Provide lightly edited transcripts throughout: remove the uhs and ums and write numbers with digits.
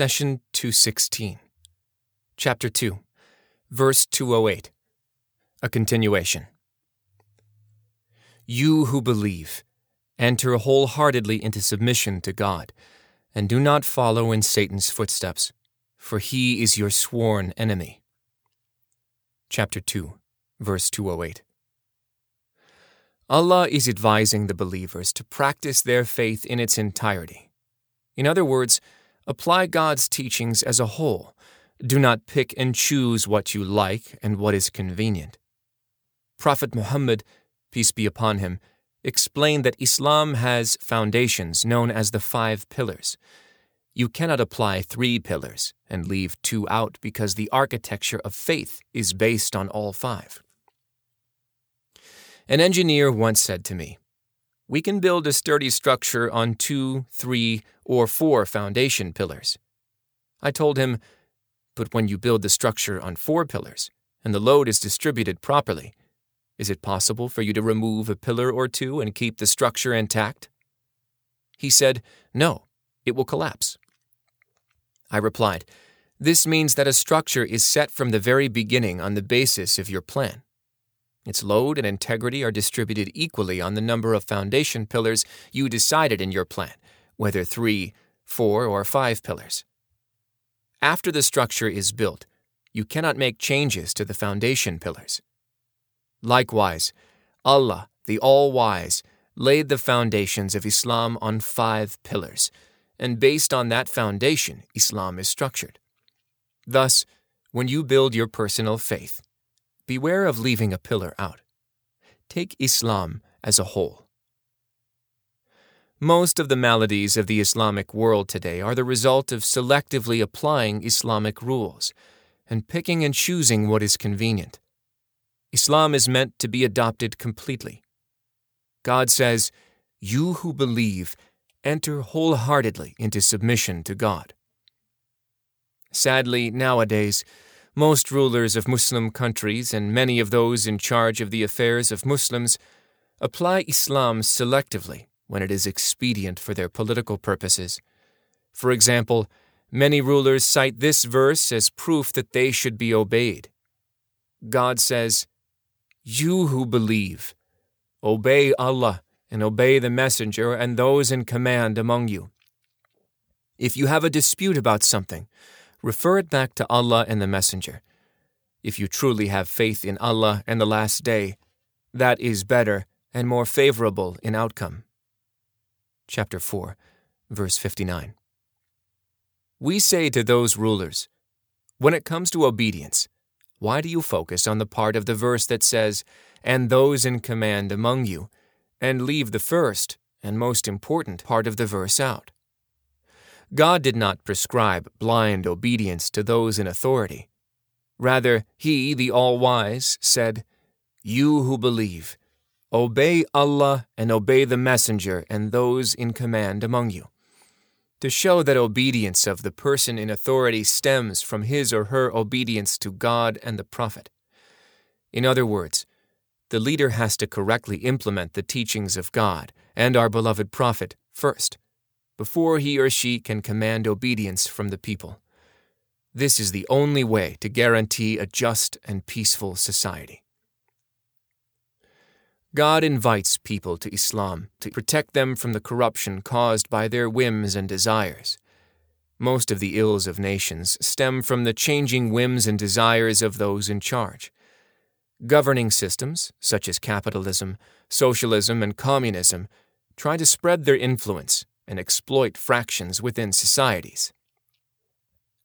Session 216. Chapter 2, Verse 208. A continuation. You who believe, enter wholeheartedly into submission to God, and do not follow in Satan's footsteps, for he is your sworn enemy. Chapter 2, Verse 208. Allah is advising the believers to practice their faith in its entirety. In other words, apply God's teachings as a whole. Do not pick and choose what you like and what is convenient. Prophet Muhammad, peace be upon him, explained that Islam has foundations known as the 5 pillars. You cannot apply 3 pillars and leave 2 out because the architecture of faith is based on all 5. An engineer once said to me, "We can build a sturdy structure on 2, 3, or 4 foundation pillars." I told him, "But when you build the structure on 4 pillars and the load is distributed properly, is it possible for you to remove a pillar or 2 and keep the structure intact?" He said, "No, it will collapse." I replied, "This means that a structure is set from the very beginning on the basis of your plan. Its load and integrity are distributed equally on the number of foundation pillars you decided in your plan, whether 3, 4, or 5 pillars. After the structure is built, you cannot make changes to the foundation pillars. Likewise, Allah, the All-Wise, laid the foundations of Islam on 5 pillars, and based on that foundation, Islam is structured. Thus, when you build your personal faith, beware of leaving a pillar out. Take Islam as a whole." Most of the maladies of the Islamic world today are the result of selectively applying Islamic rules and picking and choosing what is convenient. Islam is meant to be adopted completely. God says, "You who believe, enter wholeheartedly into submission to God." Sadly, nowadays, most rulers of Muslim countries and many of those in charge of the affairs of Muslims apply Islam selectively when it is expedient for their political purposes. For example, many rulers cite this verse as proof that they should be obeyed. God says, "You who believe, obey Allah and obey the Messenger and those in command among you. If you have a dispute about something, refer it back to Allah and the Messenger. If you truly have faith in Allah and the Last Day, that is better and more favorable in outcome." Chapter 4, Verse 59. We say to those rulers, "When it comes to obedience, why do you focus on the part of the verse that says, 'and those in command among you,' and leave the first and most important part of the verse out? God did not prescribe blind obedience to those in authority. Rather, He, the All-Wise, said, 'You who believe, obey Allah and obey the Messenger and those in command among you,' to show that obedience of the person in authority stems from his or her obedience to God and the Prophet." In other words, the leader has to correctly implement the teachings of God and our beloved Prophet first, before he or she can command obedience from the people. This is the only way to guarantee a just and peaceful society. God invites people to Islam to protect them from the corruption caused by their whims and desires. Most of the ills of nations stem from the changing whims and desires of those in charge. Governing systems, such as capitalism, socialism, and communism, try to spread their influence and exploit fractions within societies.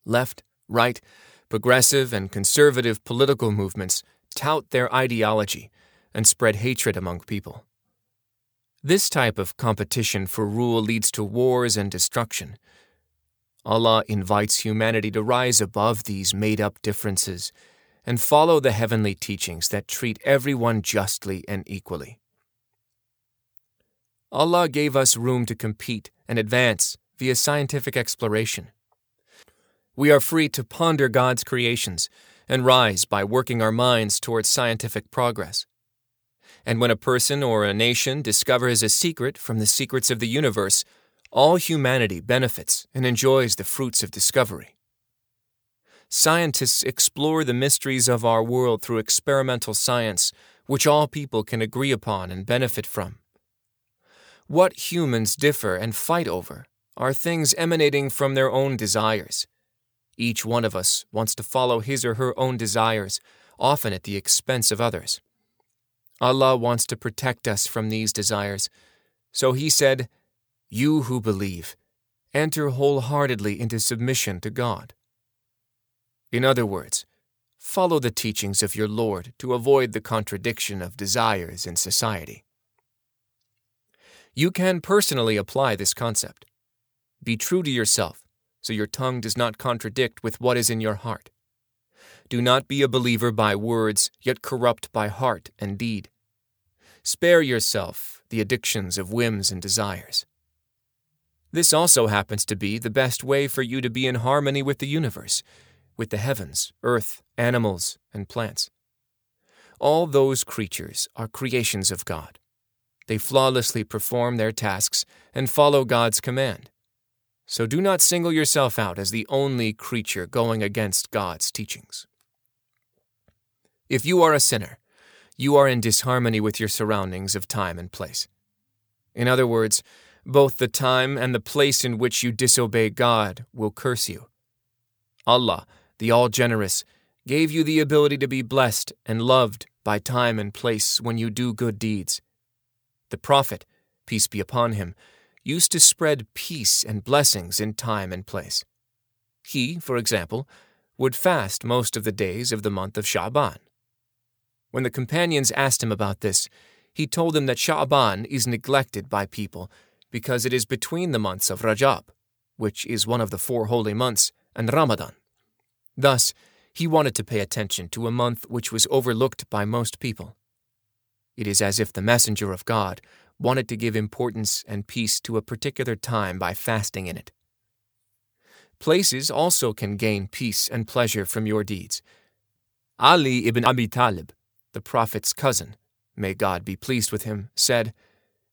Left, right, progressive, and conservative political movements tout their ideology and spread hatred among people. This type of competition for rule leads to wars and destruction. Allah invites humanity to rise above these made-up differences and follow the heavenly teachings that treat everyone justly and equally. Allah gave us room to compete and advance via scientific exploration. We are free to ponder God's creations and rise by working our minds towards scientific progress. And when a person or a nation discovers a secret from the secrets of the universe, all humanity benefits and enjoys the fruits of discovery. Scientists explore the mysteries of our world through experimental science, which all people can agree upon and benefit from. What humans differ and fight over are things emanating from their own desires. Each one of us wants to follow his or her own desires, often at the expense of others. Allah wants to protect us from these desires, so He said, "You who believe, enter wholeheartedly into submission to God." In other words, follow the teachings of your Lord to avoid the contradiction of desires in society. You can personally apply this concept. Be true to yourself, so your tongue does not contradict with what is in your heart. Do not be a believer by words, yet corrupt by heart and deed. Spare yourself the addictions of whims and desires. This also happens to be the best way for you to be in harmony with the universe, with the heavens, earth, animals, and plants. All those creatures are creations of God. They flawlessly perform their tasks and follow God's command. So do not single yourself out as the only creature going against God's teachings. If you are a sinner, you are in disharmony with your surroundings of time and place. In other words, both the time and the place in which you disobey God will curse you. Allah, the All-Generous, gave you the ability to be blessed and loved by time and place when you do good deeds. The Prophet, peace be upon him, used to spread peace and blessings in time and place. He, for example, would fast most of the days of the month of Sha'aban. When the companions asked him about this, he told them that Sha'aban is neglected by people because it is between the months of Rajab, which is one of the 4 holy months, and Ramadan. Thus, he wanted to pay attention to a month which was overlooked by most people. It is as if the Messenger of God wanted to give importance and peace to a particular time by fasting in it. Places also can gain peace and pleasure from your deeds. Ali ibn Abi Talib, the Prophet's cousin, may God be pleased with him, said,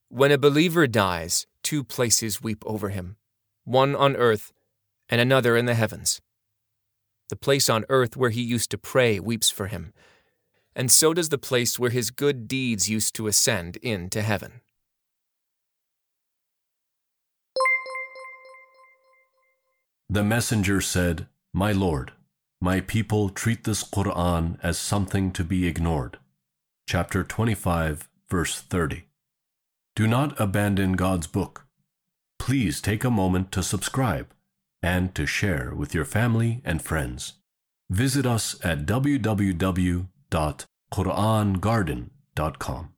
"When a believer dies, 2 places weep over him, one on earth and another in the heavens." The place on earth where he used to pray weeps for him, and so does the place where his good deeds used to ascend into heaven. The messenger said, "My Lord, my people treat this Qur'an as something to be ignored." Chapter 25, verse 30. Do not abandon God's book. Please take a moment to subscribe and to share with your family and friends. Visit us at www.QuranGarden.com.